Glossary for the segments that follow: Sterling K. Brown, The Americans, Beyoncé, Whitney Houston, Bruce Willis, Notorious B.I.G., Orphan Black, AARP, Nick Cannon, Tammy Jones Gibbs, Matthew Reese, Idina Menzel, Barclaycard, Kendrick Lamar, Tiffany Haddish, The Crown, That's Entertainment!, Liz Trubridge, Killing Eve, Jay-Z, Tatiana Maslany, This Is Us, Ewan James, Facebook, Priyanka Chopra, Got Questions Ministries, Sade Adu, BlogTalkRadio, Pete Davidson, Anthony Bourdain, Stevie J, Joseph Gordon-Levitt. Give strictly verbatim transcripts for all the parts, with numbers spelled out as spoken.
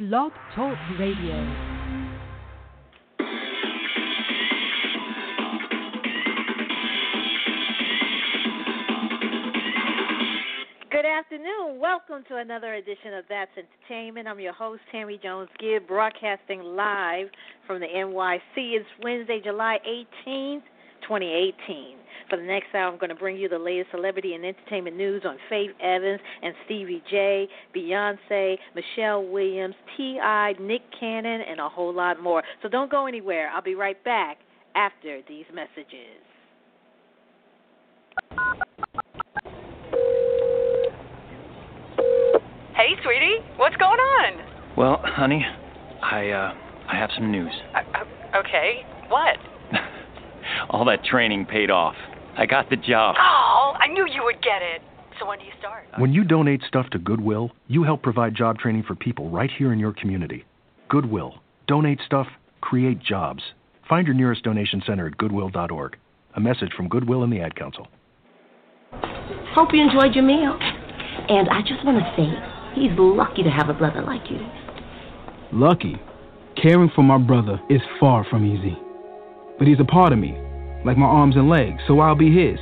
Blog Talk Radio. Good afternoon. Welcome to another edition of That's Entertainment. I'm your host, Tammy Jones Gibbs, broadcasting live from the N Y C. It's Wednesday, July eighteenth, twenty eighteen. For the next hour, I'm going to bring you the latest celebrity and entertainment news on Faith Evans and Stevie J, Beyoncé, Michelle Williams, T I, Nick Cannon, and a whole lot more. So don't go anywhere. I'll be right back after these messages. Hey, sweetie, what's going on? Well, honey, I uh, I have some news. Uh, okay, what? All that training paid off. I got the job. Oh, I knew you would get it. So when do you start? When you donate stuff to Goodwill, you help provide job training for people right here in your community. Goodwill. Donate stuff. Create jobs. Find your nearest donation center at goodwill dot org. A message from Goodwill and the Ad Council. Hope you enjoyed your meal. And I just want to say, he's lucky to have a brother like you. Lucky? Caring for my brother is far from easy. But he's a part of me, like my arms and legs, so I'll be his.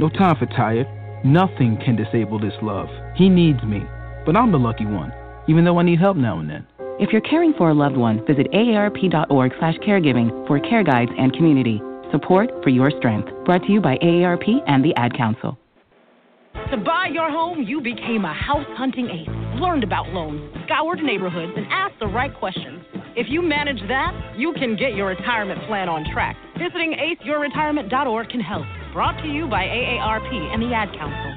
No time for tired. Nothing can disable this love. He needs me, but I'm the lucky one, even though I need help now and then. If you're caring for a loved one, visit aarp.org slash caregiving for care guides and community. Support for your strength. Brought to you by A A R P and the Ad Council. To buy your home, you became a house-hunting ace, learned about loans, scoured neighborhoods, and asked the right questions. If you manage that, you can get your retirement plan on track. Visiting ace your retirement dot org can help. Brought to you by A A R P and the Ad Council.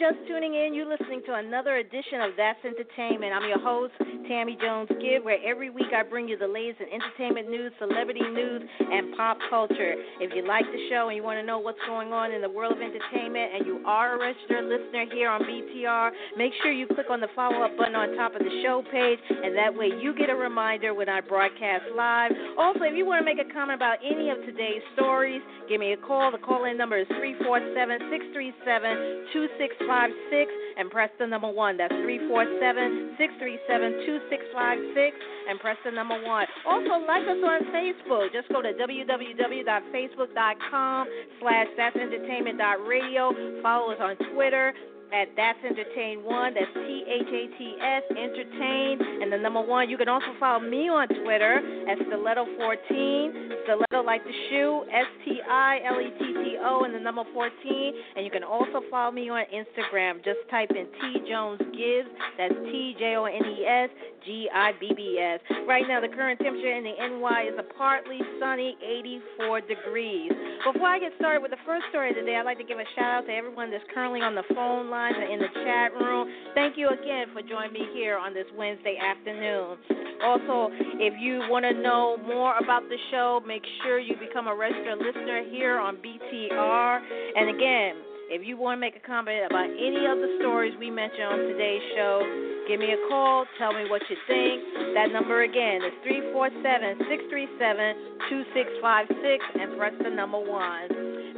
Just tuning in, you're listening to another edition of That's Entertainment. I'm your host, Tammy Jones Gibbs, where every week I bring you the latest in entertainment news, celebrity news, and pop culture. If you like the show and you want to know what's going on in the world of entertainment and you are a registered listener here on B T R, make sure you click on the follow-up button on top of the show page, and that way you get a reminder when I broadcast live. Also, if you want to make a comment about any of today's stories, give me a call. The call-in number is three four seven, six three seven, two six five six. And press the number one. That's three four seven, six three seven, two six five six and press the number one. Also, like us on Facebook. Just go to www.facebook.com slash that's entertainment radio. Follow us on Twitter at That's Entertain One. That's T H A T S, Entertain, and the number one. You can also follow me on Twitter at Stiletto fourteen, Stiletto like the shoe, S T I L E T T O, and the number fourteen. And you can also follow me on Instagram. Just type in T. Jones Gibbs. That's T J O N E S, G I B B S. Right now, the current temperature in the N Y is a partly sunny eighty-four degrees. Before I get started with the first story of the day, I'd like to give a shout-out to everyone that's currently on the phone line and in the chat room. Thank you again for joining me here on this Wednesday afternoon. Also, if you want to know more about the show, make sure you become a registered listener here on B T R. And again, if you want to make a comment about any of the stories we mentioned on today's show, give me a call. Tell me what you think. That number again is three four seven, six three seven, two six five six and press the number one.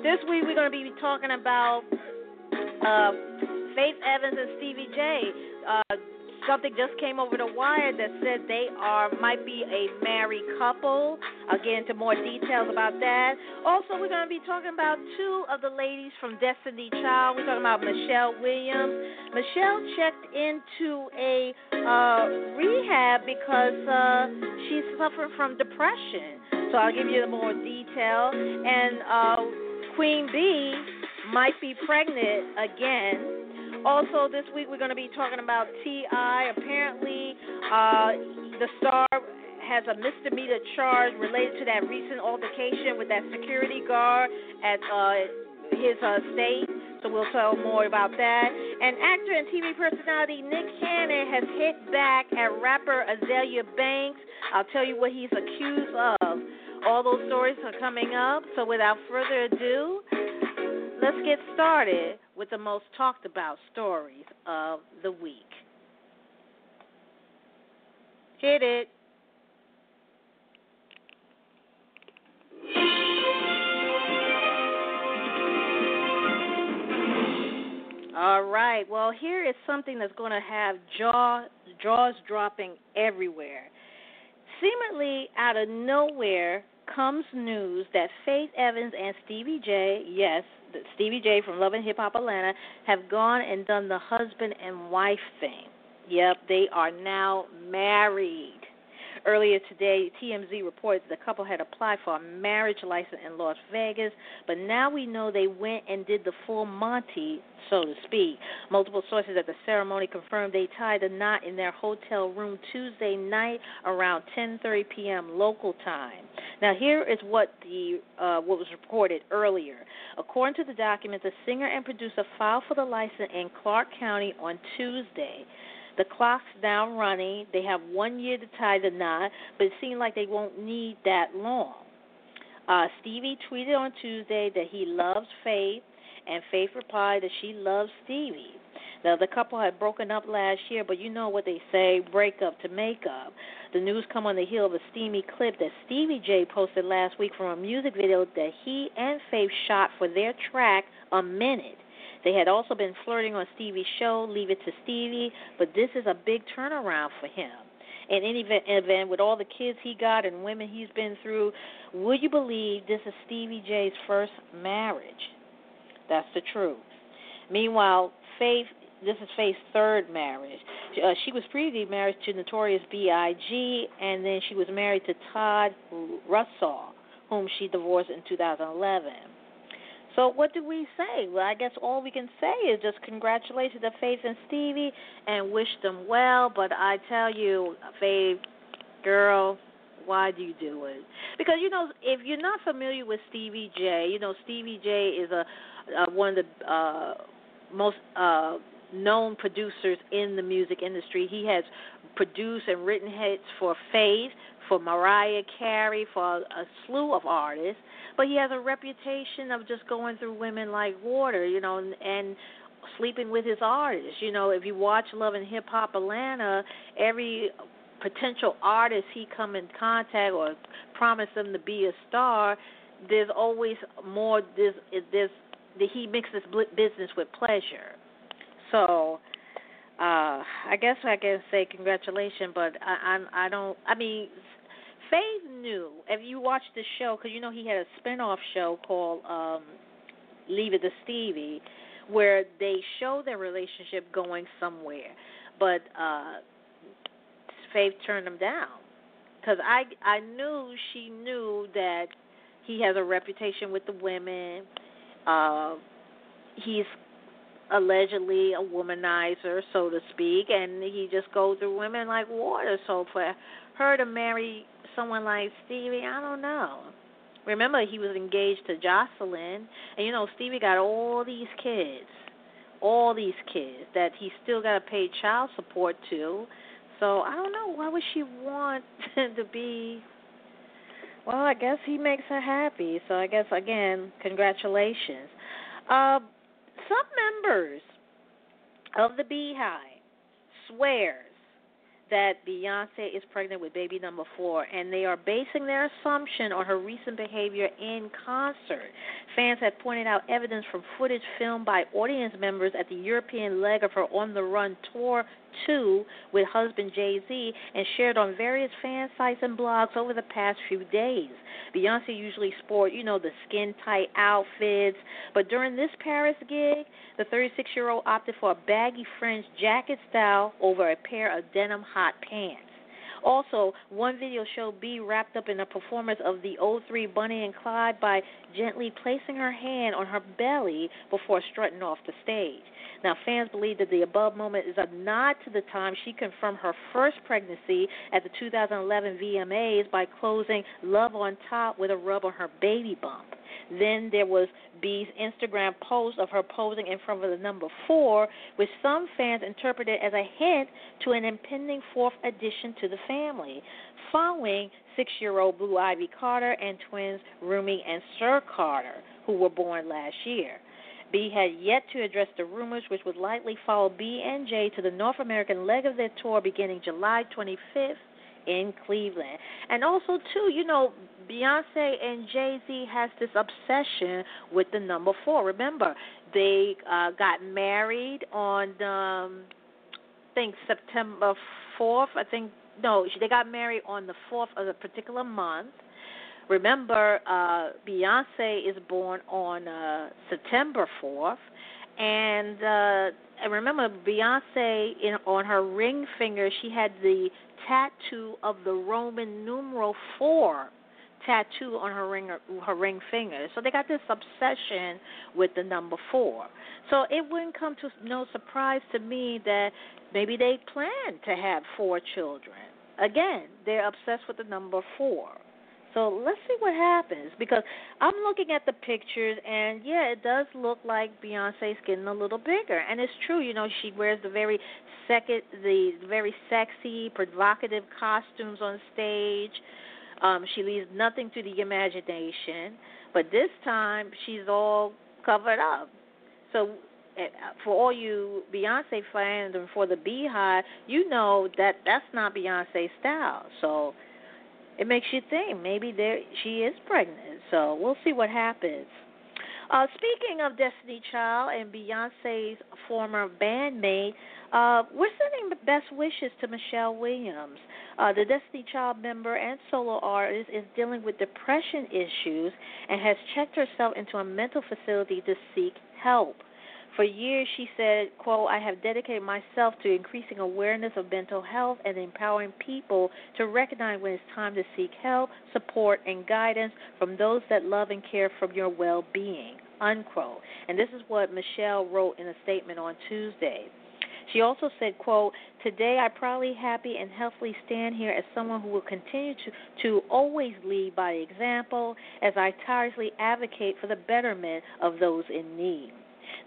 This week we're going to be talking about uh, Faith Evans and Stevie J. Uh, something just came over the wire that said they are might be a married couple. I'll get into more details about that. Also, we're going to be talking about two of the ladies from Destiny Child. We're talking about Michelle Williams. Michelle checked into a uh, rehab because uh, she's suffering from depression. So I'll give you more detail. And uh, Queen Bee might be pregnant again. Also, this week we're going to be talking about T I Apparently, uh, the star has a misdemeanor charge related to that recent altercation with that security guard at uh, his uh, state. So we'll tell more about that. And actor and T V personality Nick Cannon has hit back at rapper Azealia Banks. I'll tell you what he's accused of. All those stories are coming up. So without further ado, let's get started with the most talked about stories of the week. Hit it. All right. Well, here is something that's going to have jaw, jaws dropping everywhere. Seemingly out of nowhere comes news that Faith Evans and Stevie J, yes, Stevie J from Love and Hip Hop Atlanta, have gone and done the husband and wife thing. Yep, they are now married. Earlier today, T M Z reported the couple had applied for a marriage license in Las Vegas, but now we know they went and did the full Monty, so to speak. Multiple sources at the ceremony confirmed they tied a knot in their hotel room Tuesday night around ten thirty p.m. local time. Now, here is what the uh, what was reported earlier. According to the document, the singer and producer filed for the license in Clark County on Tuesday. The clock's now running. They have one year to tie the knot, but it seems like they won't need that long. Uh, Stevie tweeted on Tuesday that he loves Faith, and Faith replied that she loves Stevie. Now, the couple had broken up last year, but you know what they say, break up to make up. The news come on the heel of a steamy clip that Stevie J posted last week from a music video that he and Faith shot for their track, A Minute. They had also been flirting on Stevie's show, Leave It to Stevie, but this is a big turnaround for him. In any event, with all the kids he got and women he's been through, would you believe this is Stevie J's first marriage? That's the truth. Meanwhile, Faith, this is Faith's third marriage. Uh, she was previously married to Notorious B I G, and then she was married to Todd Russell, whom she divorced in two thousand eleven. So what do we say? Well, I guess all we can say is just congratulations to Faith and Stevie and wish them well. But I tell you, Faith, girl, why do you do it? Because, you know, if you're not familiar with Stevie J, you know, Stevie J is a, a one of the uh, most uh, known producers in the music industry. He has produced and written hits for Faith, for Mariah Carey, for a slew of artists, but he has a reputation of just going through women like water, you know, and, and sleeping with his artists. You know, if you watch Love and Hip Hop Atlanta, every potential artist he come in contact or promise them to be a star, there's always more, there's, there's, he mixes business with pleasure. So Uh, I guess I can say congratulations, but I, I, I don't, I mean, Faith knew, if you watched the show, because you know he had a spinoff show called um, Leave It to Stevie, where they show their relationship going somewhere, but uh, Faith turned him down, because I, I knew she knew that he has a reputation with the women, uh, he's allegedly a womanizer, so to speak, and he just goes through women like water. So for her to marry someone like Stevie, I don't know. Remember, he was engaged to Jocelyn, and you know Stevie got all these kids, all these kids that he still got to pay child support to. So I don't know, why would she want to be? Well, I guess he makes her happy. So I guess again, congratulations. Uh, Some members of the Beehive swears that Beyonce is pregnant with baby number four, and they are basing their assumption on her recent behavior in concert. Fans have pointed out evidence from footage filmed by audience members at the European leg of her On the Run tour two with husband Jay-Z and shared on various fan sites and blogs over the past few days. Beyonce usually sport, you know, the skin-tight outfits, but during this Paris gig, the thirty-six-year-old opted for a baggy fringe jacket style over a pair of denim hot pants. Also, one video showed B wrapped up in a performance of the oh three Bonnie and Clyde by gently placing her hand on her belly before strutting off the stage. Now, fans believe that the above moment is a nod to the time she confirmed her first pregnancy at the two thousand eleven V M As by closing Love on Top with a rub on her baby bump. Then there was B's Instagram post of her posing in front of the number four, which some fans interpreted as a hint to an impending fourth addition to the family, following six-year-old Blue Ivy Carter and twins Rumi and Sir Carter, who were born last year. B had yet to address the rumors, which would likely follow B and J to the North American leg of their tour beginning July twenty-fifth in Cleveland. And also, too, you know, Beyonce and Jay-Z has this obsession with the number four. Remember, they uh, got married on, um, I think, September fourth. I think, no, they got married on the fourth of a particular month. Remember, uh, Beyonce is born on uh, September fourth, and uh, and remember, Beyonce in, on her ring finger, she had the tattoo of the Roman numeral four tattoo on her ring her ring finger. So they got this obsession with the number four. So it wouldn't come to no surprise to me that maybe they plan to have four children. Again, they're obsessed with the number four. So let's see what happens, because I'm looking at the pictures, and, yeah, it does look like Beyonce's getting a little bigger. And it's true, you know, she wears the very second, the very sexy, provocative costumes on stage. Um, she leaves nothing to the imagination. But this time, she's all covered up. So for all you Beyonce fans and for the Beehive, you know that that's not Beyonce's style. So it makes you think maybe there she is pregnant. So we'll see what happens. Uh, speaking of Destiny Child and Beyonce's former bandmate, uh, we're sending best wishes to Michelle Williams. Uh, the Destiny Child member and solo artist is dealing with depression issues and has checked herself into a mental facility to seek help. For years, she said, quote, I have dedicated myself to increasing awareness of mental health and empowering people to recognize when it's time to seek help, support, and guidance from those that love and care for your well-being, unquote. And this is what Michelle wrote in a statement on Tuesday. She also said, quote, today I proudly, happy, and healthily stand here as someone who will continue to, to always lead by example as I tirelessly advocate for the betterment of those in need.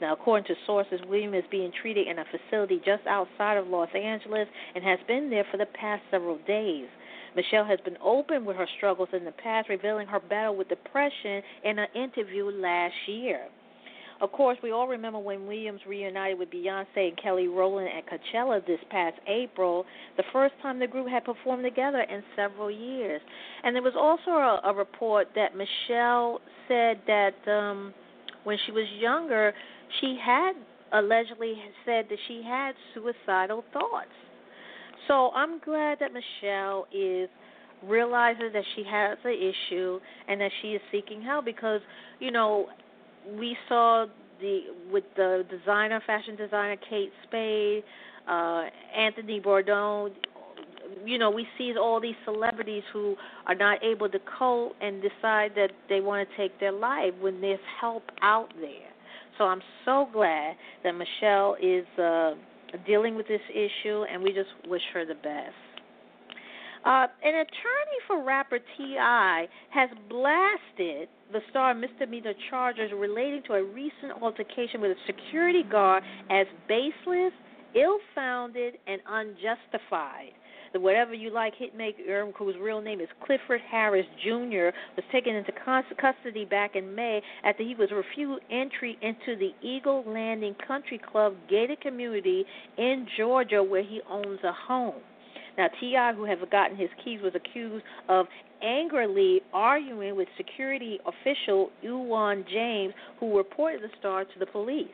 Now, according to sources, William is being treated in a facility just outside of Los Angeles and has been there for the past several days. Michelle has been open with her struggles in the past, revealing her battle with depression in an interview last year. Of course, we all remember when Williams reunited with Beyonce and Kelly Rowland at Coachella this past April, the first time the group had performed together in several years. And there was also a, a report that Michelle said that um, when she was younger, she had allegedly said that she had suicidal thoughts. So I'm glad that Michelle is realizing that she has an issue and that she is seeking help, because, you know, we saw the with the designer, fashion designer Kate Spade, uh, Anthony Bourdain, you know, we see all these celebrities who are not able to cope and decide that they want to take their life when there's help out there. So I'm so glad that Michelle is uh, dealing with this issue, and we just wish her the best. Uh, an attorney for rapper T I has blasted the star misdemeanor charges relating to a recent altercation with a security guard as baseless, ill-founded, and unjustified. The whatever you like hitmaker, whose real name is Clifford Harris, Junior, was taken into custody back in May after he was refused entry into the Eagle Landing Country Club gated community in Georgia, where he owns a home. Now, T I, who had forgotten his keys, was accused of angrily arguing with security official Ewan James, who reported the star to the police.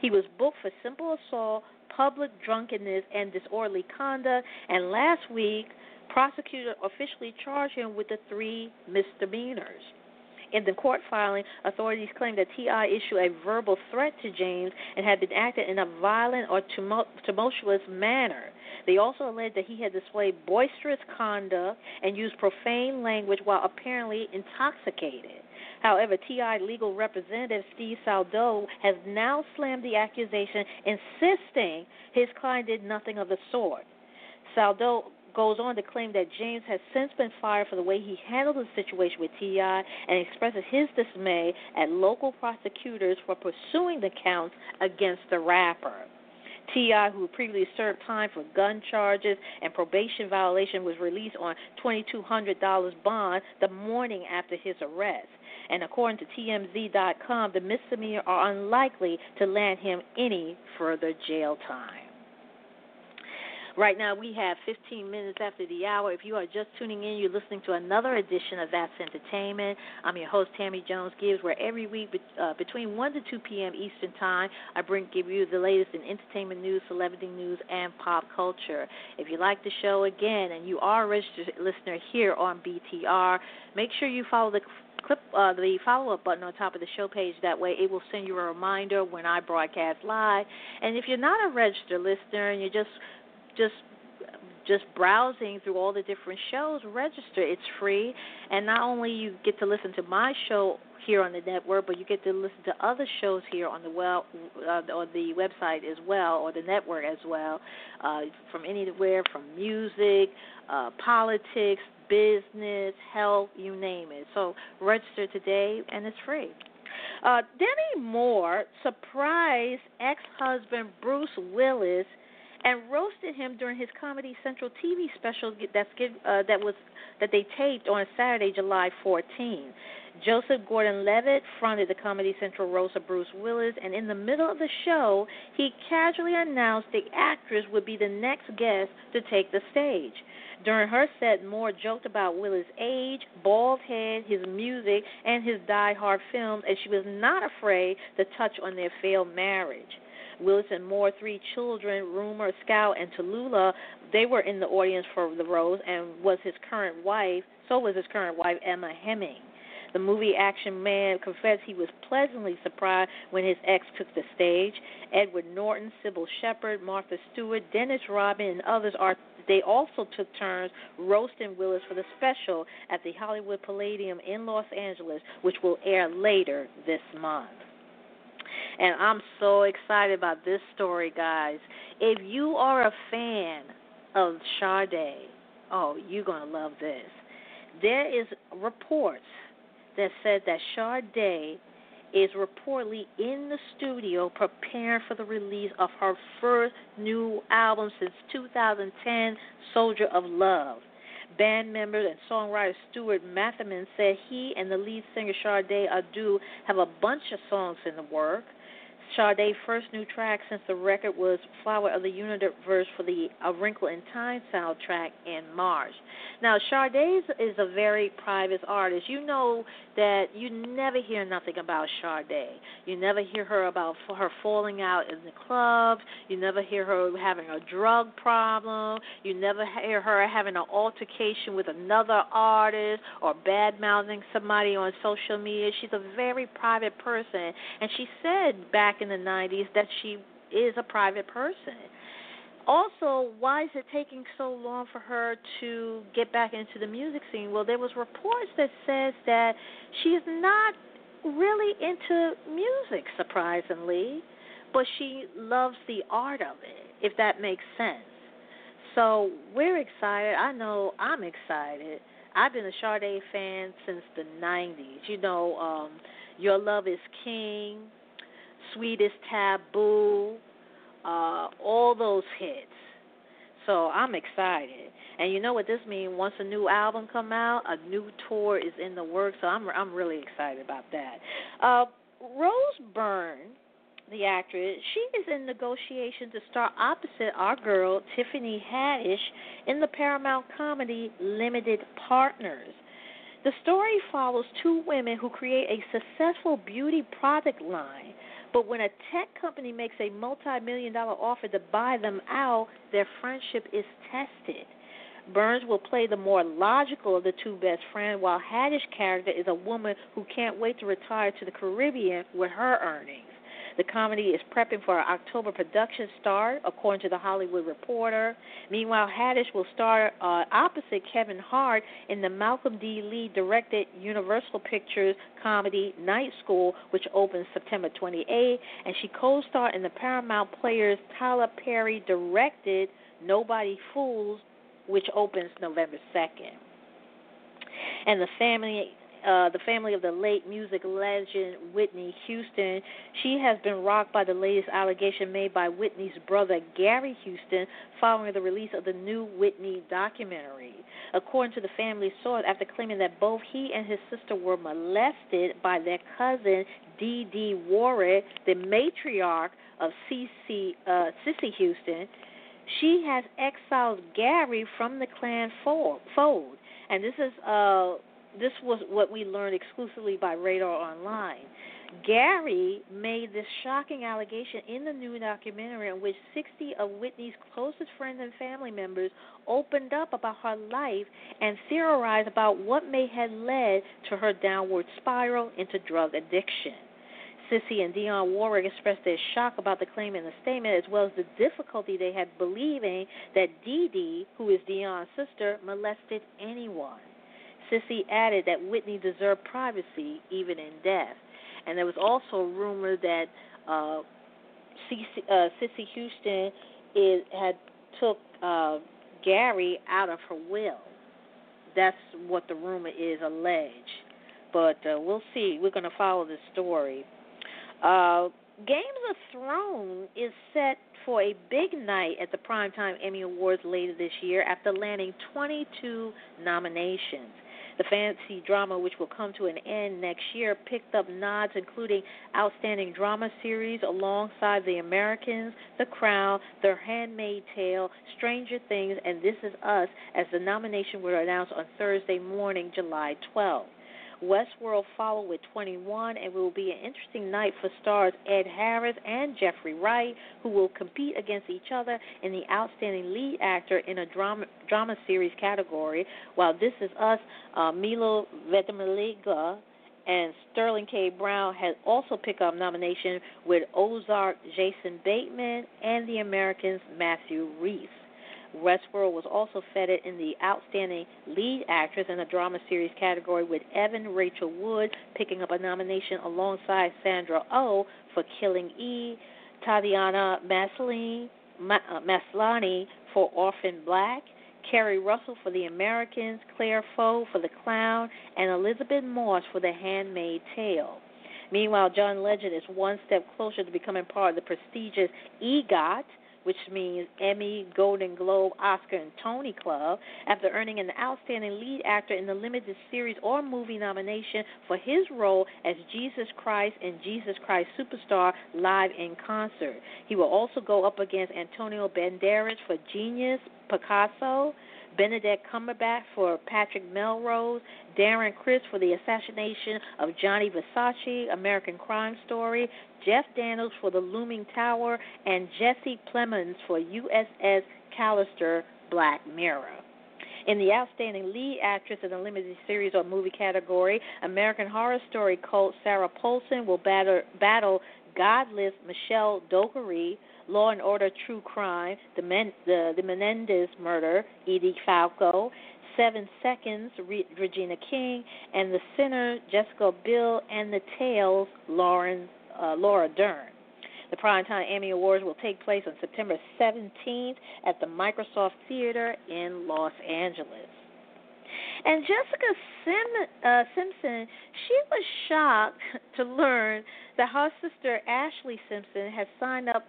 He was booked for simple assault, public drunkenness, and disorderly conduct, and last week, prosecutors officially charged him with the three misdemeanors. In the court filing, authorities claimed that T I issued a verbal threat to James and had been acted in a violent or tumult- tumultuous manner. They also alleged that he had displayed boisterous conduct and used profane language while apparently intoxicated. However, T I legal representative Steve Saldo has now slammed the accusation, insisting his client did nothing of the sort. Saldo goes on to claim that James has since been fired for the way he handled the situation with T I and expresses his dismay at local prosecutors for pursuing the counts against the rapper. T I, who previously served time for gun charges and probation violation, was released on two thousand two hundred dollars bond the morning after his arrest. And according to T M Z dot com, the misdemeanors are unlikely to land him any further jail time. Right now we have fifteen minutes after the hour. If you are just tuning in, you're listening to another edition of That's Entertainment. I'm your host, Tammy Jones Gibbs, where every week be- uh, between one to two p.m. Eastern Time, I bring give you the latest in entertainment news, celebrity news, and pop culture. If you like the show, again, and you are a registered listener here on B T R, make sure you follow the Clip uh, the follow-up button on top of the show page. That way it will send you a reminder when I broadcast live. And if you're not a registered listener and you're just just just browsing through all the different shows, register. It's free. And not only you get to listen to my show here on the network, but you get to listen to other shows here on the well, uh, on the website as well, or the network as well, uh, from anywhere, from music, uh, politics, business, health, you name it. So register today, and it's free. Uh, Demi Moore surprised ex-husband Bruce Willis and roasted him during his Comedy Central T V special that's, uh, that was that they taped on Saturday, July fourteenth. Joseph Gordon-Levitt fronted the Comedy Central roast of Bruce Willis, and in the middle of the show, he casually announced the actress would be the next guest to take the stage. During her set, Moore joked about Willis' age, bald head, his music, and his die-hard films, and she was not afraid to touch on their failed marriage. Willis and Moore, three children, Rumor, Scout, and Tallulah, they were in the audience for the roast, and was his current wife, so was his current wife, Emma Hemming. The movie action man confessed he was pleasantly surprised when his ex took the stage. Edward Norton, Sybil Shepherd, Martha Stewart, Dennis Rodman, and others are. They also took turns roasting Willis for the special at the Hollywood Palladium in Los Angeles, which will air later this month. And I'm so excited about this story, guys. If you are a fan of Sade, oh, you're going to love this. There is reports that said that Sade is reportedly in the studio preparing for the release of her first new album since two thousand ten, Soldier of Love. Band member and songwriter Stuart Matheman said he and the lead singer Sade Adu have a bunch of songs in the work. Sade's first new track since the record was Flower of the Universe for the A Wrinkle in Time soundtrack in March. Now, Sade is a very private artist. You know that you never hear nothing about Sade. You never hear her about her falling out in the club. You never hear her having a drug problem. You never hear her having an altercation with another artist or bad-mouthing somebody on social media. She's a very private person, and she said back in the nineties that she is a private person. Also, why is it taking so long for her to get back into the music scene? Well, there was reports that says that she's not really into music, surprisingly, but she loves the art of it, if that makes sense. So we're excited. I know I'm excited. I've been a Sade fan since the nineties. You know, um, Your Love is King, Sweet is Taboo, uh, all those hits. So I'm excited. And you know what this means? Once a new album come out, a new tour is in the works. So I'm I'm really excited about that. Uh, Rose Byrne, the actress, she is in negotiation to star opposite our girl Tiffany Haddish in the Paramount comedy Limited Partners. The story follows two women who create a successful beauty product line. But when a tech company makes a multi-million dollar offer to buy them out, their friendship is tested. Burns will play the more logical of the two best friends, while Haddish's character is a woman who can't wait to retire to the Caribbean with her earnings. The comedy is prepping for an October production start, according to The Hollywood Reporter. Meanwhile, Haddish will star uh, opposite Kevin Hart in the Malcolm D. Lee-directed Universal Pictures comedy Night School, which opens September twenty-eighth, and she co-starred in the Paramount Players' Tyler Perry-directed Nobody Fools, which opens November second. And the family... Uh, the family of the late music legend Whitney Houston. She has been rocked by the latest allegation made by Whitney's brother Gary Houston following the release of the new Whitney documentary. According to the family source, after claiming that both he and his sister were molested by their cousin Dee Dee Warwick, the matriarch of Cissy, uh, Cissy Houston, she has exiled Gary from the clan fold. And this is... Uh, This was what we learned exclusively by Radar Online. Gary made this shocking allegation in the new documentary in which sixty of Whitney's closest friends and family members opened up about her life and theorized about what may have led to her downward spiral into drug addiction. Cissy and Dionne Warwick expressed their shock about the claim in the statement, as well as the difficulty they had believing that Dee Dee, who is Dionne's sister, molested anyone. Cissy added that Whitney deserved privacy even in death. And there was also a rumor that uh, Cissy, uh, Cissy Houston is, had took uh, Gary out of her will. That's what the rumor is alleged. But uh, we'll see. We're going to follow this story. Uh, Games of Thrones is set for a big night at the Primetime Emmy Awards later this year after landing twenty-two nominations. The fantasy drama, which will come to an end next year, picked up nods including Outstanding Drama Series alongside The Americans, The Crown, The Handmaid's Tale, Stranger Things, and This Is Us, as the nomination were announced on Thursday morning, July twelfth. Westworld followed with twenty-one, and it will be an interesting night for stars Ed Harris and Jeffrey Wright, who will compete against each other in the Outstanding Lead Actor in a Drama, drama Series category, while This Is Us, uh, Milo Ventimiglia and Sterling K. Brown has also picked up nomination with Ozark Jason Bateman and The Americans' Matthew Reese. Westworld was also feted in the Outstanding Lead Actress in a Drama Series category with Evan Rachel Wood picking up a nomination alongside Sandra Oh for Killing Eve, Tatiana Maslany, Maslany for Orphan Black, Kerry Russell for The Americans, Claire Foy for The Clown, and Elizabeth Moss for The Handmaid's Tale. Meanwhile, John Legend is one step closer to becoming part of the prestigious EGOT, which means Emmy, Golden Globe, Oscar, and Tony Club, after earning an Outstanding Lead Actor in the Limited Series or Movie nomination for his role as Jesus Christ in Jesus Christ Superstar Live in Concert. He will also go up against Antonio Banderas for Genius, Picasso, Benedict Cumberbatch for Patrick Melrose, Darren Criss for The Assassination of Johnny Versace, American Crime Story, Jeff Daniels for The Looming Tower, and Jesse Plemons for U S S Callister, Black Mirror. In the Outstanding Lead Actress in the Limited Series or Movie category, American Horror Story cult Sarah Paulson will batter, battle Godless Michelle Dockery, Law and Order True Crime, The, Men, the, the Menendez Murder, Edie Falco, Seven Seconds, Re- Regina King, and The Sinner, Jessica Biel, and The Tales, Lauren Uh, Laura Dern. The Primetime Emmy Awards will take place on September seventeenth at the Microsoft Theater in Los Angeles. And Jessica Sim, uh, Simpson, she was shocked to learn that her sister Ashley Simpson has signed up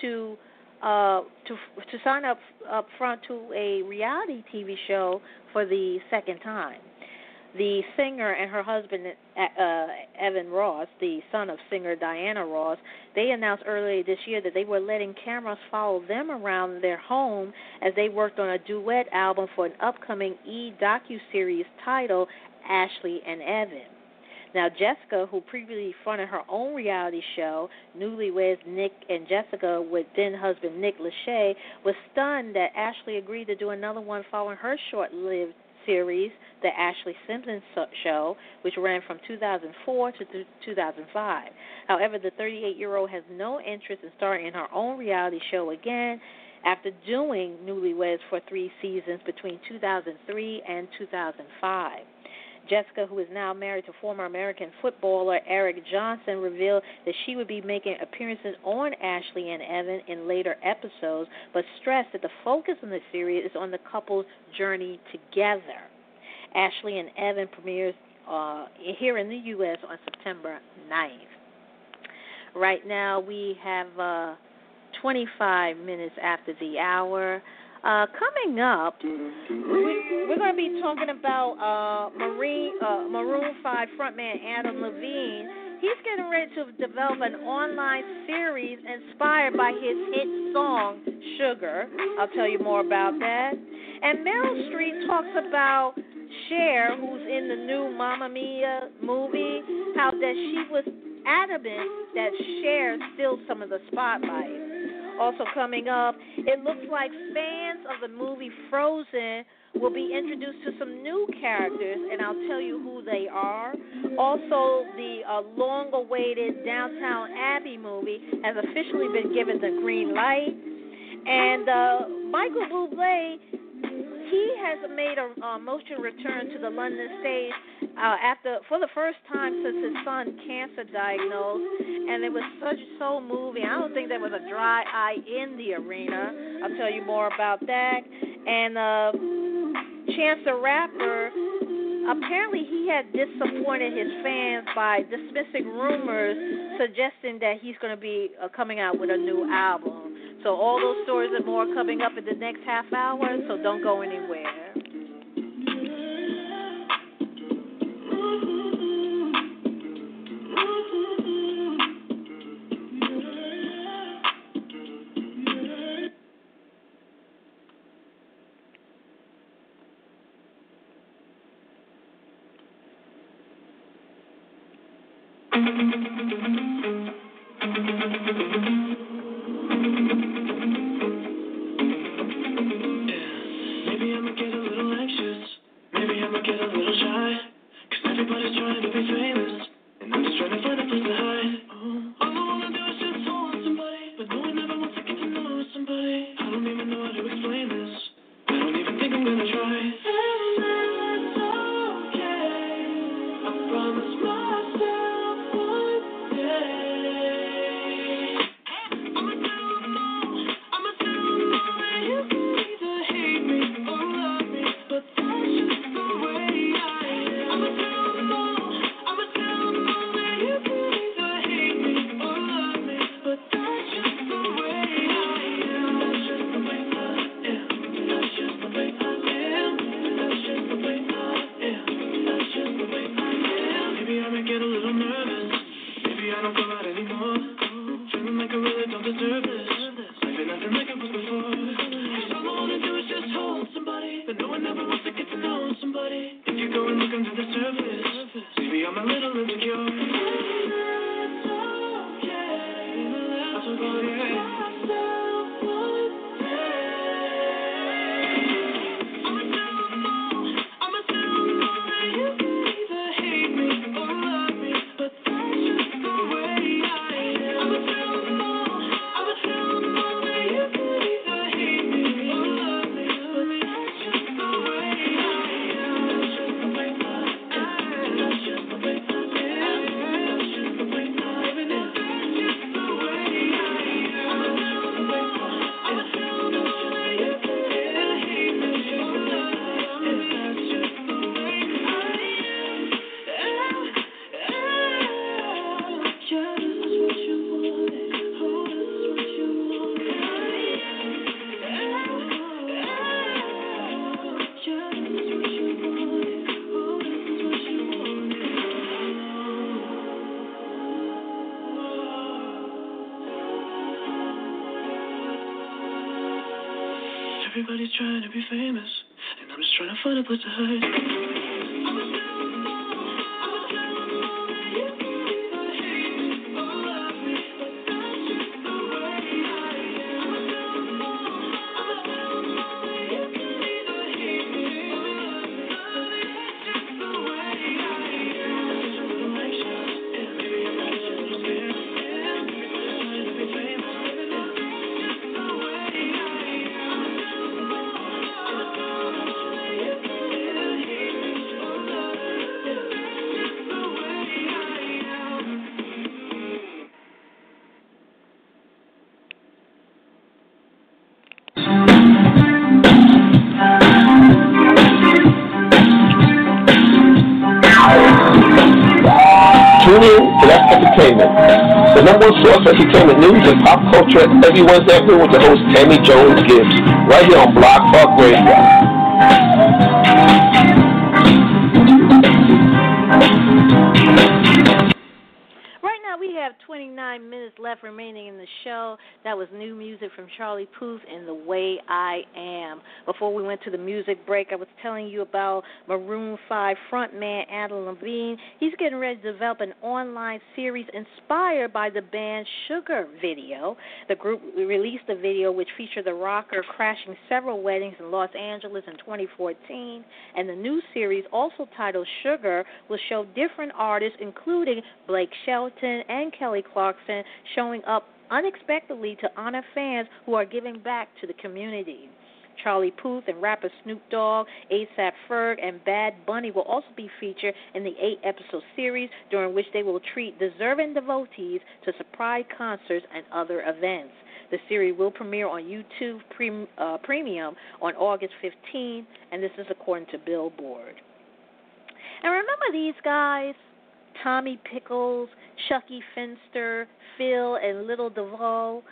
to uh, to to sign up up front to a reality T V show for the second time. The singer and her husband, uh, Evan Ross, the son of singer Diana Ross, they announced earlier this year that they were letting cameras follow them around their home as they worked on a duet album for an upcoming e-docuseries titled Ashley and Evan. Now, Jessica, who previously fronted her own reality show, Newlyweds Nick and Jessica, with then-husband Nick Lachey, was stunned that Ashley agreed to do another one following her short-lived series, The Ashley Simpson Show, which ran from two thousand four to two thousand five. However, the thirty-eight-year-old has no interest in starring in her own reality show again after doing Newlyweds for three seasons between two thousand three and two thousand five. Jessica, who is now married to former American footballer Eric Johnson, revealed that she would be making appearances on Ashley and Evan in later episodes, but stressed that the focus on the series is on the couple's journey together. Ashley and Evan premieres uh, here in the U S on September ninth. Right now we have uh, twenty-five minutes after the hour. Uh, coming up, we, we're going to be talking about uh, Marine, uh, Maroon five frontman Adam Levine. He's getting ready to develop an online series inspired by his hit song, Sugar. I'll tell you more about that. And Meryl Streep talks about Cher, who's in the new Mamma Mia movie, how that she was adamant that Cher steals some of the spotlight. Also coming up, it looks like fans of the movie Frozen will be introduced to some new characters, and I'll tell you who they are. Also, the uh, long-awaited Downton Abbey movie has officially been given the green light. And uh, Michael Bublé, he has made a uh, motion return to the London stage uh, after for the first time since his son cancer diagnosed, and it was such so moving. I don't think there was a dry eye in the arena. I'll tell you more about that. And uh, Chance the Rapper, apparently he had disappointed his fans by dismissing rumors suggesting that he's going to be uh, coming out with a new album. So all those stories and more coming up in the next half hour, so don't go anywhere. Everybody's trying to be famous, and I'm just trying to find a place to hide. that's entertainment. The number one source for entertainment news and pop culture every Wednesday afternoon with the host Tammy Jones Gibbs, right here on Blog Talk Radio. We have twenty-nine minutes left remaining in the show. That was new music from Charlie Puth and The Way I Am. Before we went to the music break, I was telling you about Maroon five frontman Adam Levine. He's getting ready to develop an online series inspired by the band's Sugar video. The group released a video which featured the rocker crashing several weddings in Los Angeles in twenty fourteen. And the new series, also titled Sugar, will show different artists, including Blake Shelton and Kelly Clarkson, showing up unexpectedly to honor fans who are giving back to the community. Charlie Puth and rapper Snoop Dogg, A$AP Ferg, and Bad Bunny will also be featured in the eight-episode series, during which they will treat deserving devotees to surprise concerts and other events. The series will premiere on YouTube pre- uh, Premium on August fifteenth, and this is according to Billboard. And remember these guys? Tommy Pickles, Chucky Finster, Phil and Little DeVoe,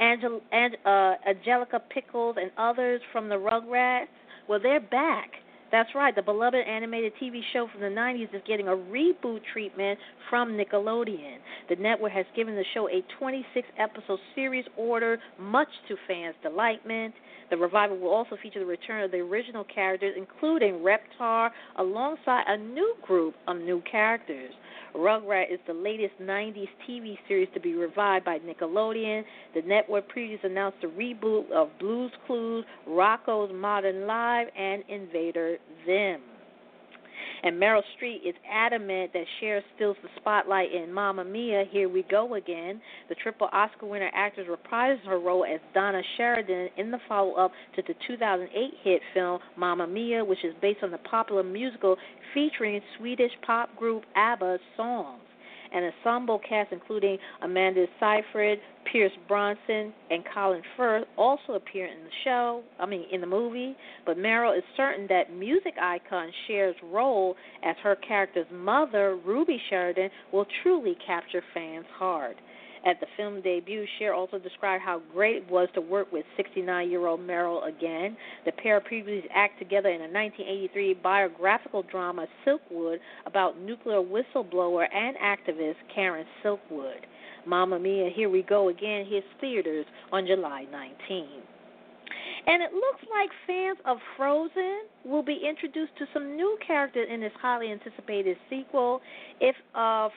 Angel, Ange, uh, Angelica Pickles, and others from the Rugrats. Well, they're back. That's right. The beloved animated T V show from the nineties is getting a reboot treatment from Nickelodeon. The network has given the show a twenty-six episode series order, much to fans' delightment. The revival will also feature the return of the original characters, including Reptar, alongside a new group of new characters. Rugrat is the latest nineties T V series to be revived by Nickelodeon. The network previously announced a reboot of Blue's Clues, Rocko's Modern Life, and Invader Zim. And Meryl Streep is adamant that Cher steals the spotlight in Mamma Mia, Here We Go Again. The triple Oscar winner actress reprises her role as Donna Sheridan in the follow-up to the two thousand eight hit film Mamma Mia, which is based on the popular musical featuring Swedish pop group ABBA's songs. An ensemble cast including Amanda Seyfried, Pierce Bronson, and Colin Firth also appear in the show, I mean in the movie, but Meryl is certain that music icon Cher's role as her character's mother, Ruby Sheridan, will truly capture fans' heart. At the film debut, Cher also described how great it was to work with sixty-nine-year-old Meryl again. The pair previously acted together in a nineteen eighty-three biographical drama, Silkwood, about nuclear whistleblower and activist Karen Silkwood. Mamma Mia, Here We Go Again hits theaters on July nineteenth. And it looks like fans of Frozen will be introduced to some new characters in this highly anticipated sequel, if of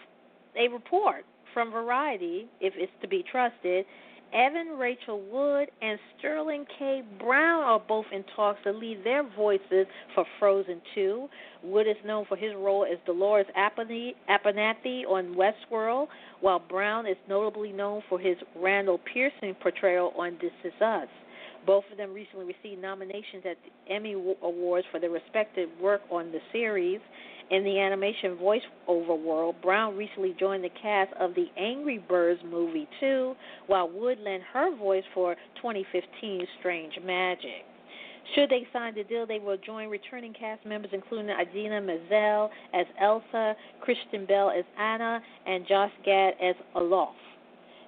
a report from Variety, if it's to be trusted. Evan Rachel Wood and Sterling K. Brown are both in talks to lead their voices for Frozen two. Wood is known for his role as Dolores Abernathy on Westworld, while Brown is notably known for his Randall Pearson portrayal on This Is Us. Both of them recently received nominations at the Emmy Awards for their respective work on the series. In the animation voiceover world, Brown recently joined the cast of the Angry Birds movie two, while Wood lent her voice for twenty fifteen's Strange Magic. Should they sign the deal, they will join returning cast members, including Idina Menzel as Elsa, Kristen Bell as Anna, and Josh Gad as Olaf.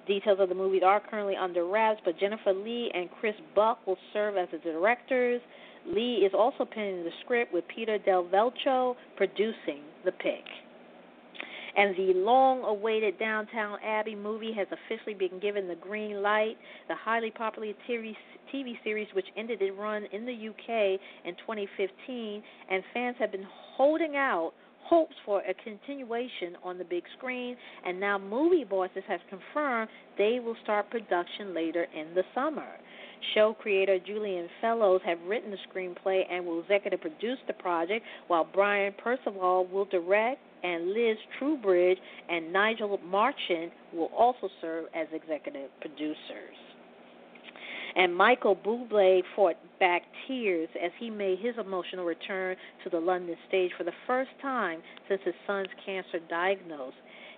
Details of the movies are currently under wraps, but Jennifer Lee and Chris Buck will serve as the directors. Lee is also penning the script, with Peter Del Velcho producing the pick. And the long-awaited Downton Abbey movie has officially been given the green light. The highly popular T V series, which ended its run in the U K in twenty fifteen, and fans have been holding out hopes for a continuation on the big screen, and now movie bosses have confirmed they will start production later in the summer. Show creator Julian Fellows have written the screenplay and will executive produce the project, while Brian Percival will direct, and Liz Truebridge and Nigel Marchant will also serve as executive producers. And Michael Bublé fought back tears as he made his emotional return to the London stage for the first time since his son's cancer diagnosis.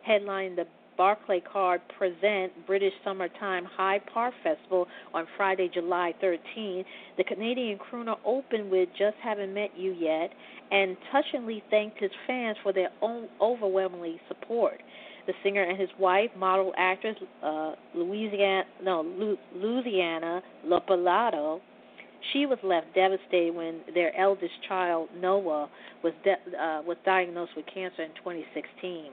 Headlining the Barclaycard present British Summertime Hyde Park Festival on Friday, July thirteenth. The Canadian crooner opened with Just Haven't Met You Yet and touchingly thanked his fans for their own overwhelming support. the singer and his wife, model actress uh, Louisiana, no, Lu- Louisiana Lopilato. She was left devastated when their eldest child, Noah, was de- uh, was diagnosed with cancer in twenty sixteen.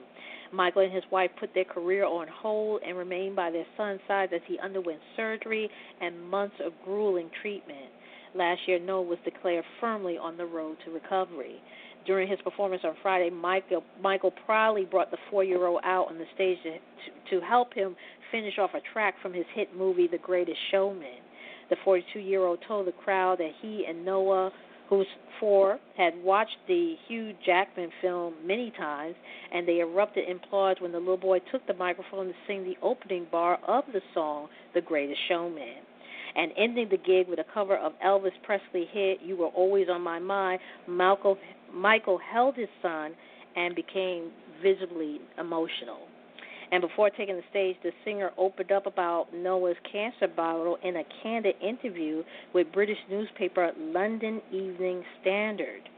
Michael and his wife put their career on hold and remained by their son's side as he underwent surgery and months of grueling treatment. Last year, Noah was declared firmly on the road to recovery. During his performance on Friday, Michael, Michael proudly brought the four-year-old out on the stage to, to help him finish off a track from his hit movie, The Greatest Showman. The forty-two-year-old told the crowd that he and Noah, who's four, had watched the Hugh Jackman film many times, and they erupted in applause when the little boy took the microphone to sing the opening bar of the song, The Greatest Showman. And ending the gig with a cover of Elvis Presley's hit, You Were Always on My Mind, Michael, Michael held his son and became visibly emotional. And before taking the stage, the singer opened up about Noah's cancer battle in a candid interview with British newspaper London Evening Standard.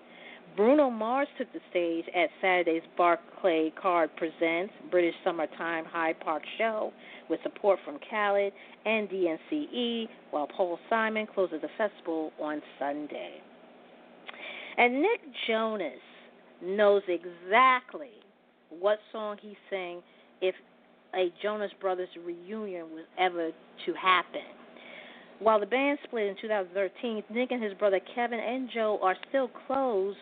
Bruno Mars took the stage at Saturday's Barclaycard Presents British Summertime Hyde Park Show with support from Khaled and D N C E, while Paul Simon closes the festival on Sunday. And Nick Jonas knows exactly what song he sang if a Jonas Brothers reunion was ever to happen. While the band split in two thousand thirteen, Nick and his brother Kevin and Joe are still close,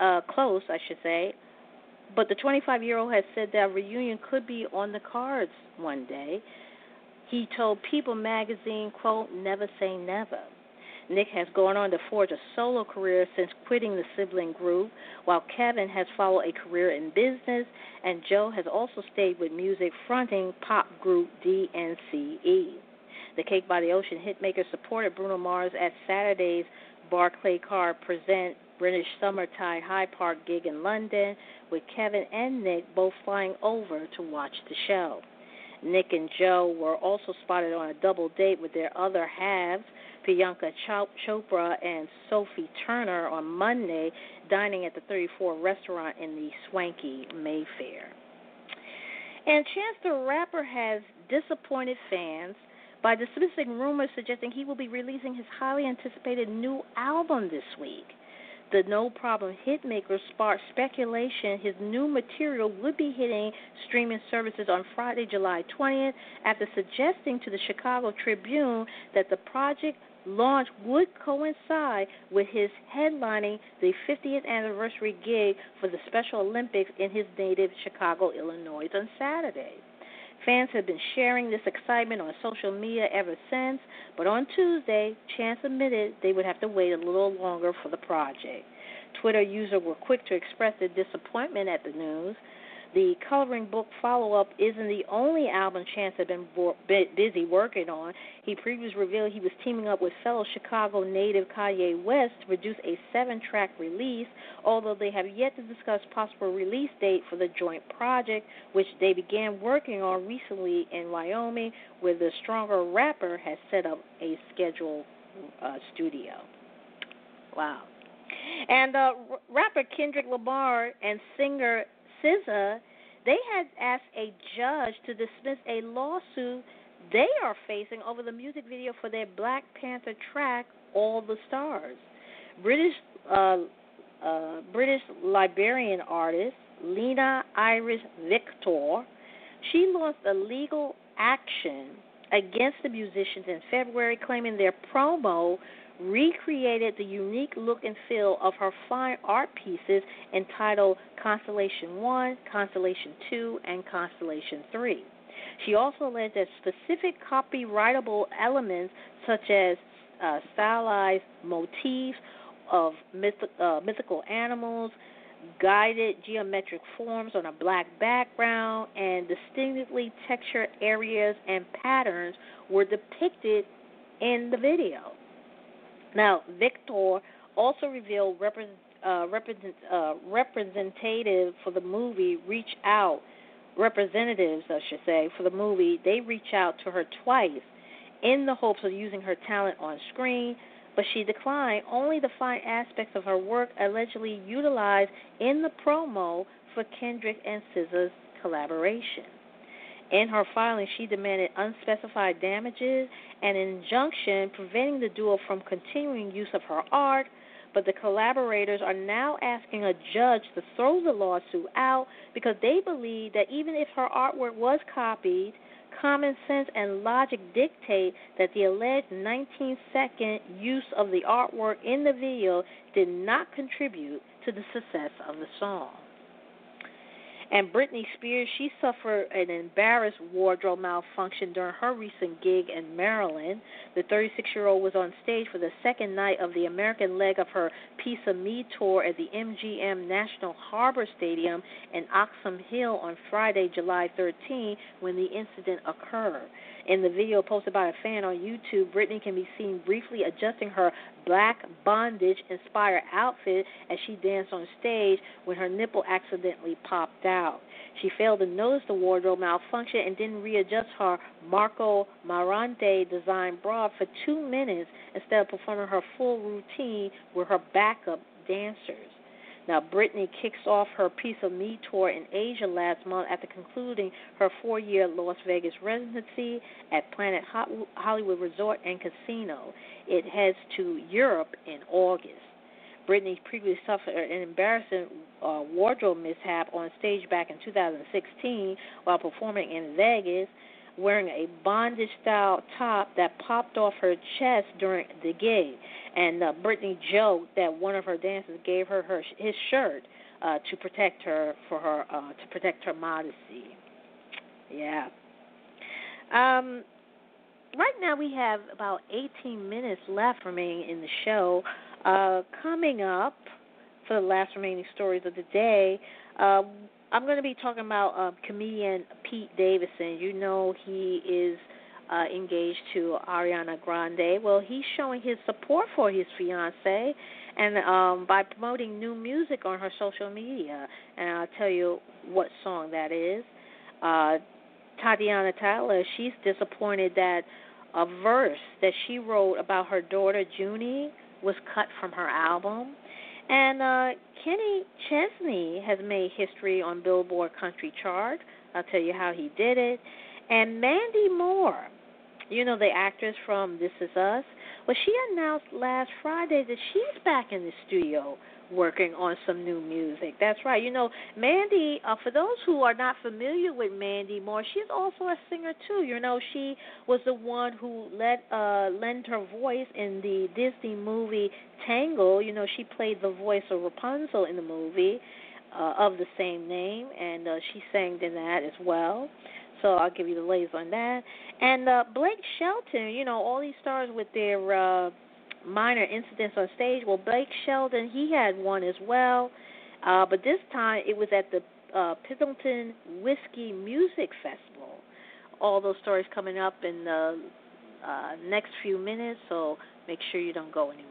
uh, close, I should say, but the twenty-five-year-old has said that a reunion could be on the cards one day. He told People magazine, quote, never say never. Nick has gone on to forge a solo career since quitting the sibling group, while Kevin has followed a career in business, and Joe has also stayed with music fronting pop group D N C E. The Cake by the Ocean hitmaker supported Bruno Mars at Saturday's Barclaycard Presents British Summertime Hyde Park gig in London, with Kevin and Nick both flying over to watch the show. Nick and Joe were also spotted on a double date with their other halves, Priyanka Chopra and Sophie Turner, on Monday, dining at the thirty-four restaurant in the swanky Mayfair. And Chance the Rapper has disappointed fans by dismissing rumors suggesting he will be releasing his highly anticipated new album this week. The No Problem hitmaker sparked speculation his new material would be hitting streaming services on Friday, July twentieth, after suggesting to the Chicago Tribune that the project launch would coincide with his headlining the fiftieth anniversary gig for the Special Olympics in his native Chicago, Illinois, on Saturday. Fans have been sharing this excitement on social media ever since, but on Tuesday, Chance admitted they would have to wait a little longer for the project. Twitter users were quick to express their disappointment at the news. The Coloring Book follow-up isn't the only album Chance had been bo- busy working on. He previously revealed he was teaming up with fellow Chicago native Kanye West to produce a seven-track release, although they have yet to discuss possible release date for the joint project, which they began working on recently in Wyoming, where the stronger rapper has set up a scheduled uh, studio. Wow. And uh, rapper Kendrick Lamar and singer S Z A, they had asked a judge to dismiss a lawsuit they are facing over the music video for their Black Panther track, All the Stars. British uh, uh, British Liberian artist Lena Iris Victor, she launched a legal action against the musicians in February, claiming their promo recreated the unique look and feel of her fine art pieces entitled Constellation one, Constellation two, and Constellation three. She also alleged that specific copyrightable elements such as uh, stylized motifs of myth- uh, mythical animals, guided geometric forms on a black background, and distinctively textured areas and patterns were depicted in the video. Now, Victor also revealed represent, uh, represent, uh, representative for the movie reach out, representatives, I should say, for the movie, they reach out to her twice in the hopes of using her talent on screen, but she declined. Only the fine aspects of her work allegedly utilized in the promo for Kendrick and S Z A's collaboration. In her filing, she demanded unspecified damages and an injunction preventing the duo from continuing use of her art, but the collaborators are now asking a judge to throw the lawsuit out because they believe that even if her artwork was copied, common sense and logic dictate that the alleged nineteen-second use of the artwork in the video did not contribute to the success of the song. And Britney Spears, she suffered an embarrassed wardrobe malfunction during her recent gig in Maryland. The thirty-six-year-old was on stage for the second night of the American leg of her Piece of Me tour at the M G M National Harbor Stadium in Oxum Hill on Friday, July thirteenth, when the incident occurred. In the video posted by a fan on YouTube, Britney can be seen briefly adjusting her black bondage-inspired outfit as she danced on stage when her nipple accidentally popped out. She failed to notice the wardrobe malfunction and didn't readjust her Marco Marante design bra for two minutes instead of performing her full routine with her backup dancers. Now, Britney kicks off her Piece of Me tour in Asia last month after concluding her four-year Las Vegas residency at Planet Hollywood Resort and Casino. It heads to Europe in August. Britney previously suffered an embarrassing uh, wardrobe mishap on stage back in two thousand sixteen while performing in Vegas, wearing a bondage-style top that popped off her chest during the gig. And uh, Britney joked that one of her dancers gave her, her his shirt uh, to protect her for her uh, to protect her modesty. Yeah. Um, right now we have about eighteen minutes left remaining in the show. Uh, coming up for the last remaining stories of the day, uh, I'm going to be talking about uh, comedian Pete Davidson. You know he is Uh, engaged to Ariana Grande. Well, he's showing his support for his fiancée and um, by promoting new music on her social media. And I'll tell you what song that is. Uh, Tatiana Taylor, she's disappointed that a verse that she wrote about her daughter, Juni, was cut from her album. And uh, Kenny Chesney has made history on Billboard Country Chart. I'll tell you how he did it. And Mandy Moore, you know, the actress from This Is Us, well, she announced last Friday that she's back in the studio working on some new music. That's right. You know, Mandy, uh, for those who are not familiar with Mandy Moore, she's also a singer, too. You know, she was the one who let uh, lend her voice in the Disney movie Tangle. You know, she played the voice of Rapunzel in the movie uh, of the same name, and uh, she sang in that as well. So I'll give you the latest on that. And uh, Blake Shelton, you know, all these stars with their uh, minor incidents on stage. Well, Blake Shelton, he had one as well, uh, but this time it was at the uh, Pendleton Whiskey Music Festival. All those stories coming up in the uh, next few minutes, so make sure you don't go anywhere.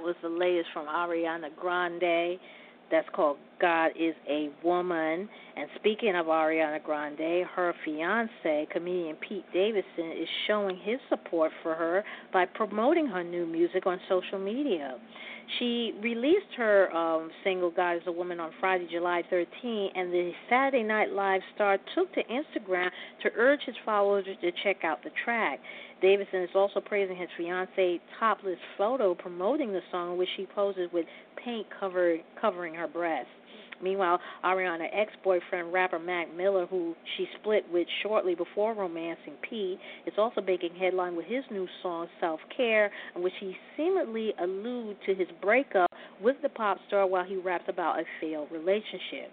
out was the latest from Ariana Grande. That's called God is a Woman. And speaking of Ariana Grande, her fiancé, comedian Pete Davidson, is showing his support for her by promoting her new music on social media. She released her um, single, God is a Woman, on Friday, July thirteenth, and the Saturday Night Live star took to Instagram to urge his followers to check out the track. Davidson is also praising his fiancée topless photo promoting the song, which she poses with paint covered, covering her breasts. Meanwhile, Ariana's ex-boyfriend, rapper Mac Miller, who she split with shortly before romancing Pete, is also making headline with his new song, Self-Care, in which he seemingly alludes to his breakup with the pop star while he raps about a failed relationship.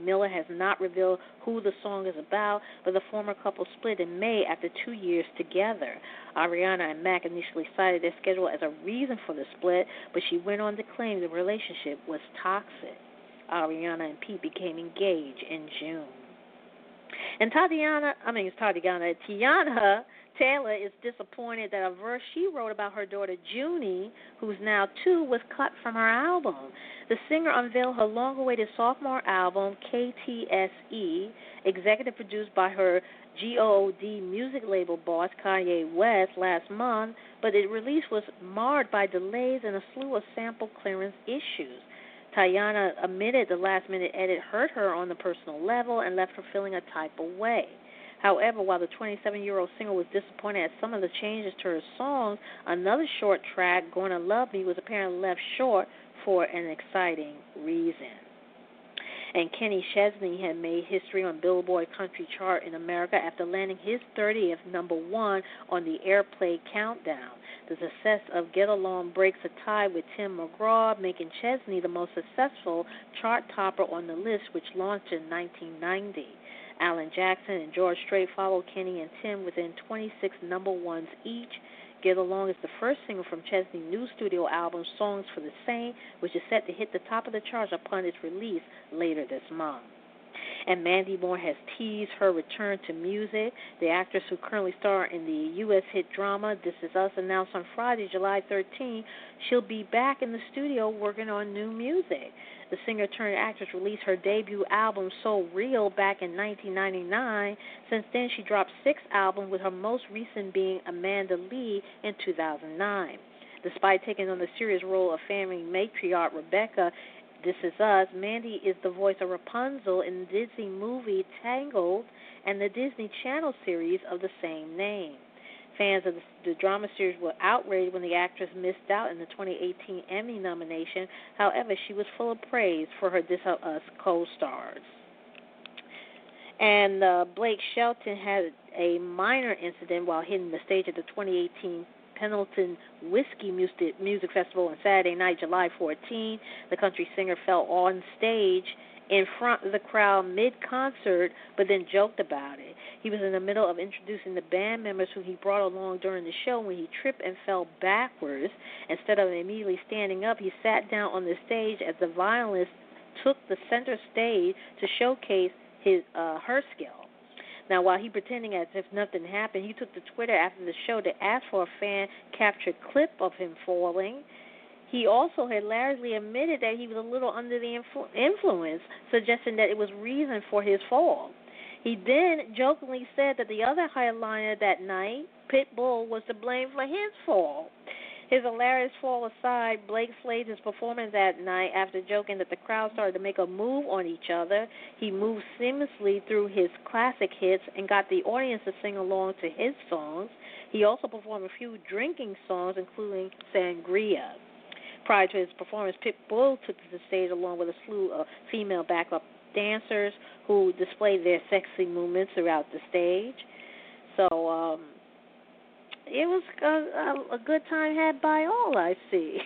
Miller has not revealed who the song is about, but the former couple split in May after two years together. Ariana and Mac initially cited their schedule as a reason for the split, but she went on to claim the relationship was toxic. Ariana and Pete became engaged in June. And Tatiana, I mean, it's Tatiana, Tiana Taylor is disappointed that a verse she wrote about her daughter, Junie, who's now two, was cut from her album. The singer unveiled her long-awaited sophomore album, K T S E, executive produced by her G O D music label boss, Kanye West, last month, but its release was marred by delays and a slew of sample clearance issues. Tiana admitted the last-minute edit hurt her on the personal level and left her feeling a type of way. However, while the twenty-seven-year-old singer was disappointed at some of the changes to her songs, another short track, Gonna Love Me, was apparently left short for an exciting reason. And Kenny Chesney had made history on Billboard Country Chart in America after landing his thirtieth number one on the Airplay Countdown. The success of Get Along breaks a tie with Tim McGraw, making Chesney the most successful chart topper on the list, which launched in nineteen ninety. Alan Jackson and George Strait followed Kenny and Tim within twenty-six number ones each. Get Along is the first single from Chesney's new studio album, Songs for the Saint, which is set to hit the top of the charts upon its release later this month. And Mandy Moore has teased her return to music. The actress, who currently stars in the U S hit drama This Is Us, announced on Friday, July thirteenth, she'll be back in the studio working on new music. The singer-turned-actress released her debut album, So Real, back in nineteen ninety-nine. Since then, she dropped six albums, with her most recent being Amanda Lee in two thousand nine. Despite taking on the serious role of family matriarch Rebecca, This Is Us, Mandy is the voice of Rapunzel in the Disney movie Tangled and the Disney Channel series of the same name. Fans of the drama series were outraged when the actress missed out in the twenty eighteen Emmy nomination. However, she was full of praise for her This Is Us co-stars. And uh, Blake Shelton had a minor incident while hitting the stage at the twenty eighteen Pendleton Whiskey Music Festival on Saturday night, July fourteenth. The country singer fell on stage in front of the crowd mid-concert, but then joked about it. He was in the middle of introducing the band members who he brought along during the show when he tripped and fell backwards. Instead of immediately standing up, he sat down on the stage as the violinist took the center stage to showcase his uh, her skill. Now, while he pretending as if nothing happened, he took to Twitter after the show to ask for a fan-captured clip of him falling. He also hilariously admitted that he was a little under the influ- influence, suggesting that it was reason for his fall. He then jokingly said that the other highliner that night, Pitbull, was to blame for his fall. His hilarious fall aside, Blake slayed his performance that night after joking that the crowd started to make a move on each other. He moved seamlessly through his classic hits and got the audience to sing along to his songs. He also performed a few drinking songs, including Sangria. Prior to his performance, Pitbull took to the stage along with a slew of female backup dancers who displayed their sexy movements throughout the stage. So, um... it was a, a, a good time had by all, I see.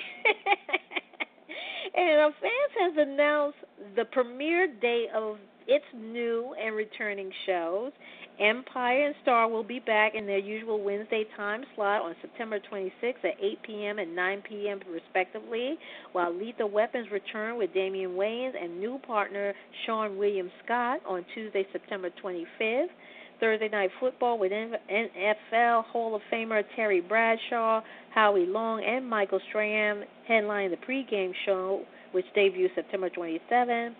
And our fans has announced the premiere date of its new and returning shows. Empire and Star will be back in their usual Wednesday time slot on September twenty-sixth at eight p.m. and nine p.m. respectively, while Lethal Weapons return with Damian Wayans and new partner Sean William Scott on Tuesday, September twenty-fifth. Thursday Night Football with N F L Hall of Famer Terry Bradshaw, Howie Long, and Michael Strahan headline the pregame show, which debuts September twenty-seventh.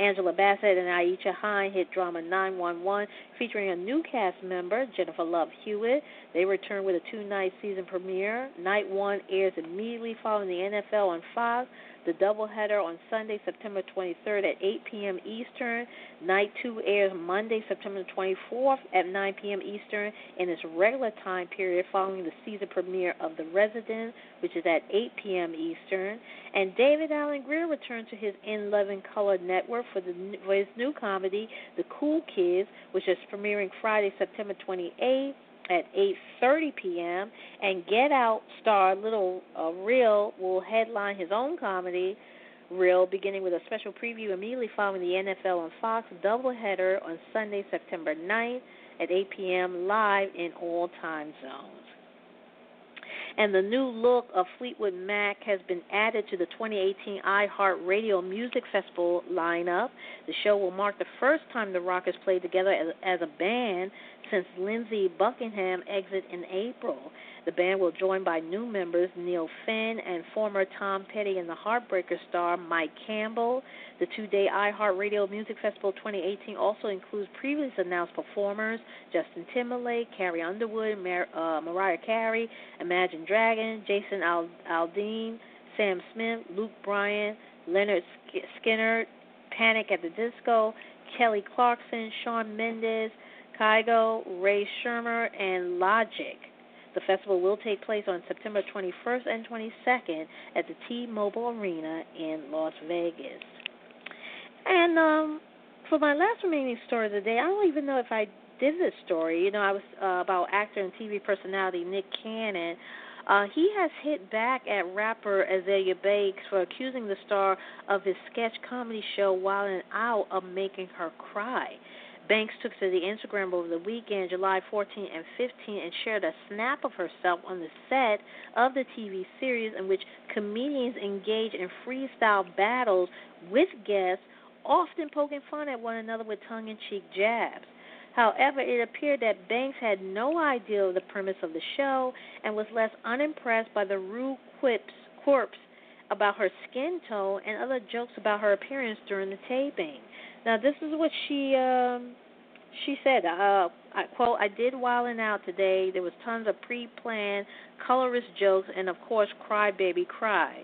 Angela Bassett and Aisha Hine hit drama nine one one, featuring a new cast member, Jennifer Love Hewitt. They return with a two-night season premiere. Night one airs immediately following the N F L on Fox. The doubleheader on Sunday, September twenty-third at eight p.m. Eastern. Night two airs Monday, September twenty-fourth at nine p.m. Eastern in its regular time period following the season premiere of The Resident, which is at eight p.m. Eastern. And David Alan Grier returned to his In Love and Color network for, the, for his new comedy, The Cool Kids, which is premiering Friday, September twenty-eighth at eight thirty p.m., and Get Out star Little uh, Real will headline his own comedy, Real, beginning with a special preview immediately following the N F L on Fox doubleheader on Sunday, September ninth at eight p.m., live in all time zones. And the new look of Fleetwood Mac has been added to the twenty eighteen iHeartRadio Music Festival lineup. The show will mark the first time the Rockers played together as, as a band since Lindsey Buckingham's exit in April. The band will join by new members Neil Finn and former Tom Petty and the Heartbreaker star Mike Campbell. The two-day iHeartRadio Music Festival twenty eighteen also includes previously announced performers Justin Timberlake, Carrie Underwood, Mar- uh, Mariah Carey, Imagine Dragon, Jason Ald- Aldean, Sam Smith, Luke Bryan, Leonard Sk- Skinner, Panic at the Disco, Kelly Clarkson, Shawn Mendes, Kygo, Ray Shermer, and Logic. The festival will take place on September twenty-first and twenty-second at the T-Mobile Arena in Las Vegas. And um, for my last remaining story of the day, I don't even know if I did this story. You know, I was uh, about actor and T V personality Nick Cannon. Uh, he has hit back at rapper Azealia Banks for accusing the star of his sketch comedy show Wild and Out of making her cry. Banks took to the Instagram over the weekend, July fourteenth and fifteenth, and shared a snap of herself on the set of the T V series in which comedians engage in freestyle battles with guests, often poking fun at one another with tongue-in-cheek jabs. However, it appeared that Banks had no idea of the premise of the show and was less unimpressed by the rude quips, quirps about her skin tone and other jokes about her appearance during the taping. Now, this is what she um, she said, uh, I quote, "I did Wildin' Out today. There was tons of pre-planned, colorist jokes, and, of course, Cry Baby Cry."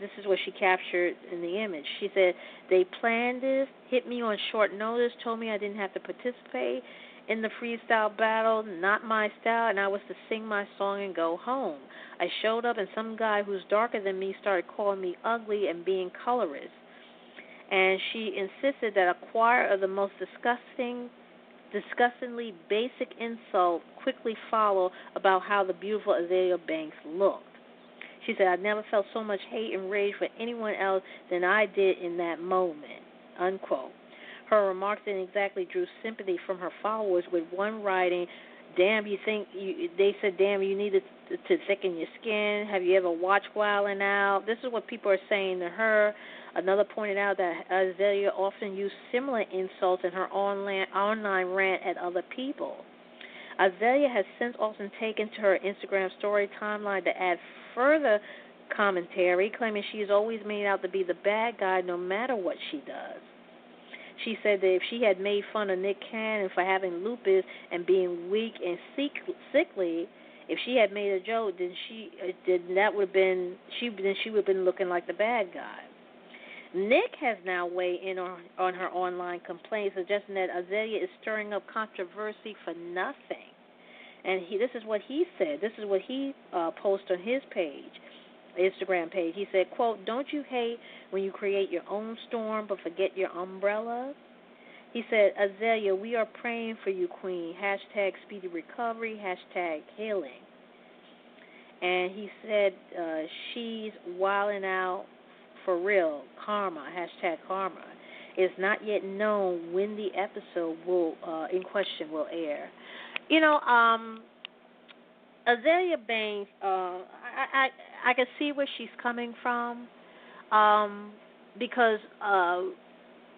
This is what she captured in the image. She said, "They planned this, hit me on short notice, told me I didn't have to participate in the freestyle battle, not my style, and I was to sing my song and go home. I showed up, and some guy who's darker than me started calling me ugly and being colorist." And she insisted that a choir of the most disgusting, disgustingly basic insults quickly followed about how the beautiful Azealia Banks looked. She said, "I never felt so much hate and rage for anyone else than I did in that moment," unquote. Her remarks didn't exactly drew sympathy from her followers, with one writing, "Damn, you think you," they said, "Damn, you needed to thicken your skin. Have you ever watched Wildin' Out?" This is what people are saying to her. Another pointed out that Azealia often used similar insults in her online online rant at other people. Azealia has since often taken to her Instagram story timeline to add further commentary, claiming she is always made out to be the bad guy no matter what she does. She said that if she had made fun of Nick Cannon for having lupus and being weak and sickly, if she had made a joke, then she then that would have been she then she would have been looking like the bad guy. Nick has now weighed in on, on her online complaint, suggesting that Azealia is stirring up controversy for nothing. And he, this is what he said. This is what he uh, posted on his page, Instagram page. He said, quote, "Don't you hate when you create your own storm but forget your umbrella?" He said, "Azealia, we are praying for you, queen. Hashtag speedy recovery. Hashtag healing." And he said, uh, "She's wilding out for real. Karma. Hashtag karma. It's not yet known when the episode will uh, in question will air." You know, um, Azealia Banks, uh, I, I I can see where she's coming from, um, because uh,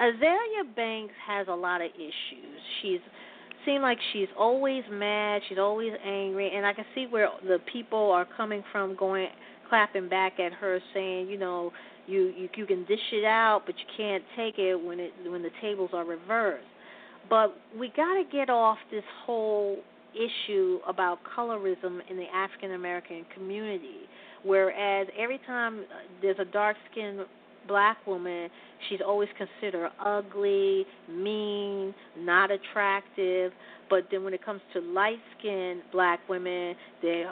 Azealia Banks has a lot of issues. She's seem like she's always mad, she's always angry, and I can see where the people are coming from, going clapping back at her, saying, you know, you you, you can dish it out, but you can't take it when it when the tables are reversed. But we got to get off this whole issue about colorism in the African American community. Whereas every time there's a dark-skinned black woman, she's always considered ugly, mean, not attractive. But then when it comes to light-skinned black women, they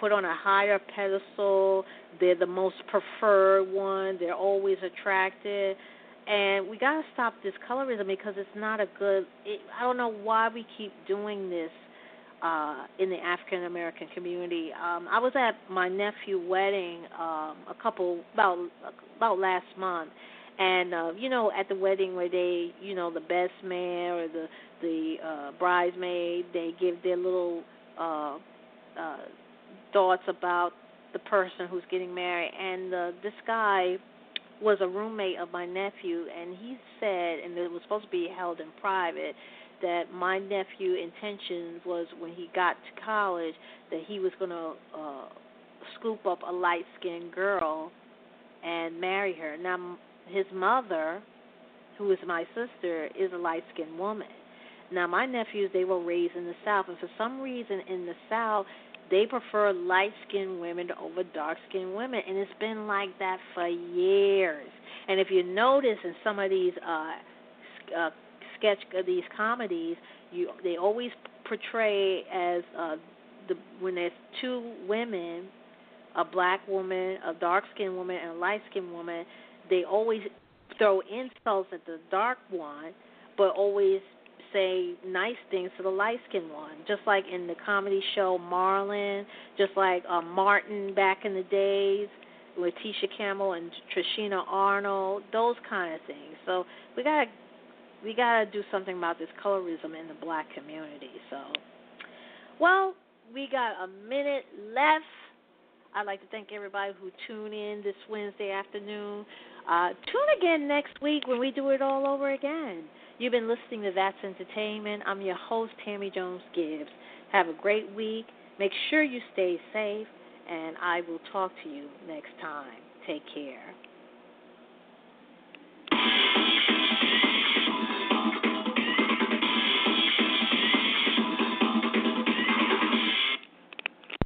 put on a higher pedestal. They're the most preferred one. They're always attractive. And we got to stop this colorism because it's not a good it, – I don't know why we keep doing this uh, in the African-American community. Um, I was at my nephew's wedding um, a couple – about about last month. And, uh, you know, at the wedding where they – you know, the best man or the, the uh, bridesmaid, they give their little uh, uh, thoughts about the person who's getting married. And uh, this guy – was a roommate of my nephew, and he said, and it was supposed to be held in private, that my nephew's intentions was when he got to college that he was going to uh, scoop up a light-skinned girl and marry her. Now, his mother, who is my sister, is a light-skinned woman. Now, my nephews, they were raised in the South, and for some reason in the South, they prefer light-skinned women over dark-skinned women, and it's been like that for years. And if you notice in some of these uh, uh, sketch, uh, these comedies, you they always portray as uh, the when there's two women, a black woman, a dark-skinned woman, and a light-skinned woman, they always throw insults at the dark one, but always say nice things to the light-skinned one, just like in the comedy show Marlon, just like uh, Martin back in the days with Tisha Campbell and Trishina Arnold, those kind of things. So we gotta we gotta do something about this colorism in the black community. So, well, we got a minute left. I'd like to thank everybody who tuned in this Wednesday afternoon. Uh, tune again next week when we do it all over again. You've been listening to That's Entertainment. I'm your host, Tammy Jones Gibbs. Have a great week. Make sure you stay safe, and I will talk to you next time. Take care.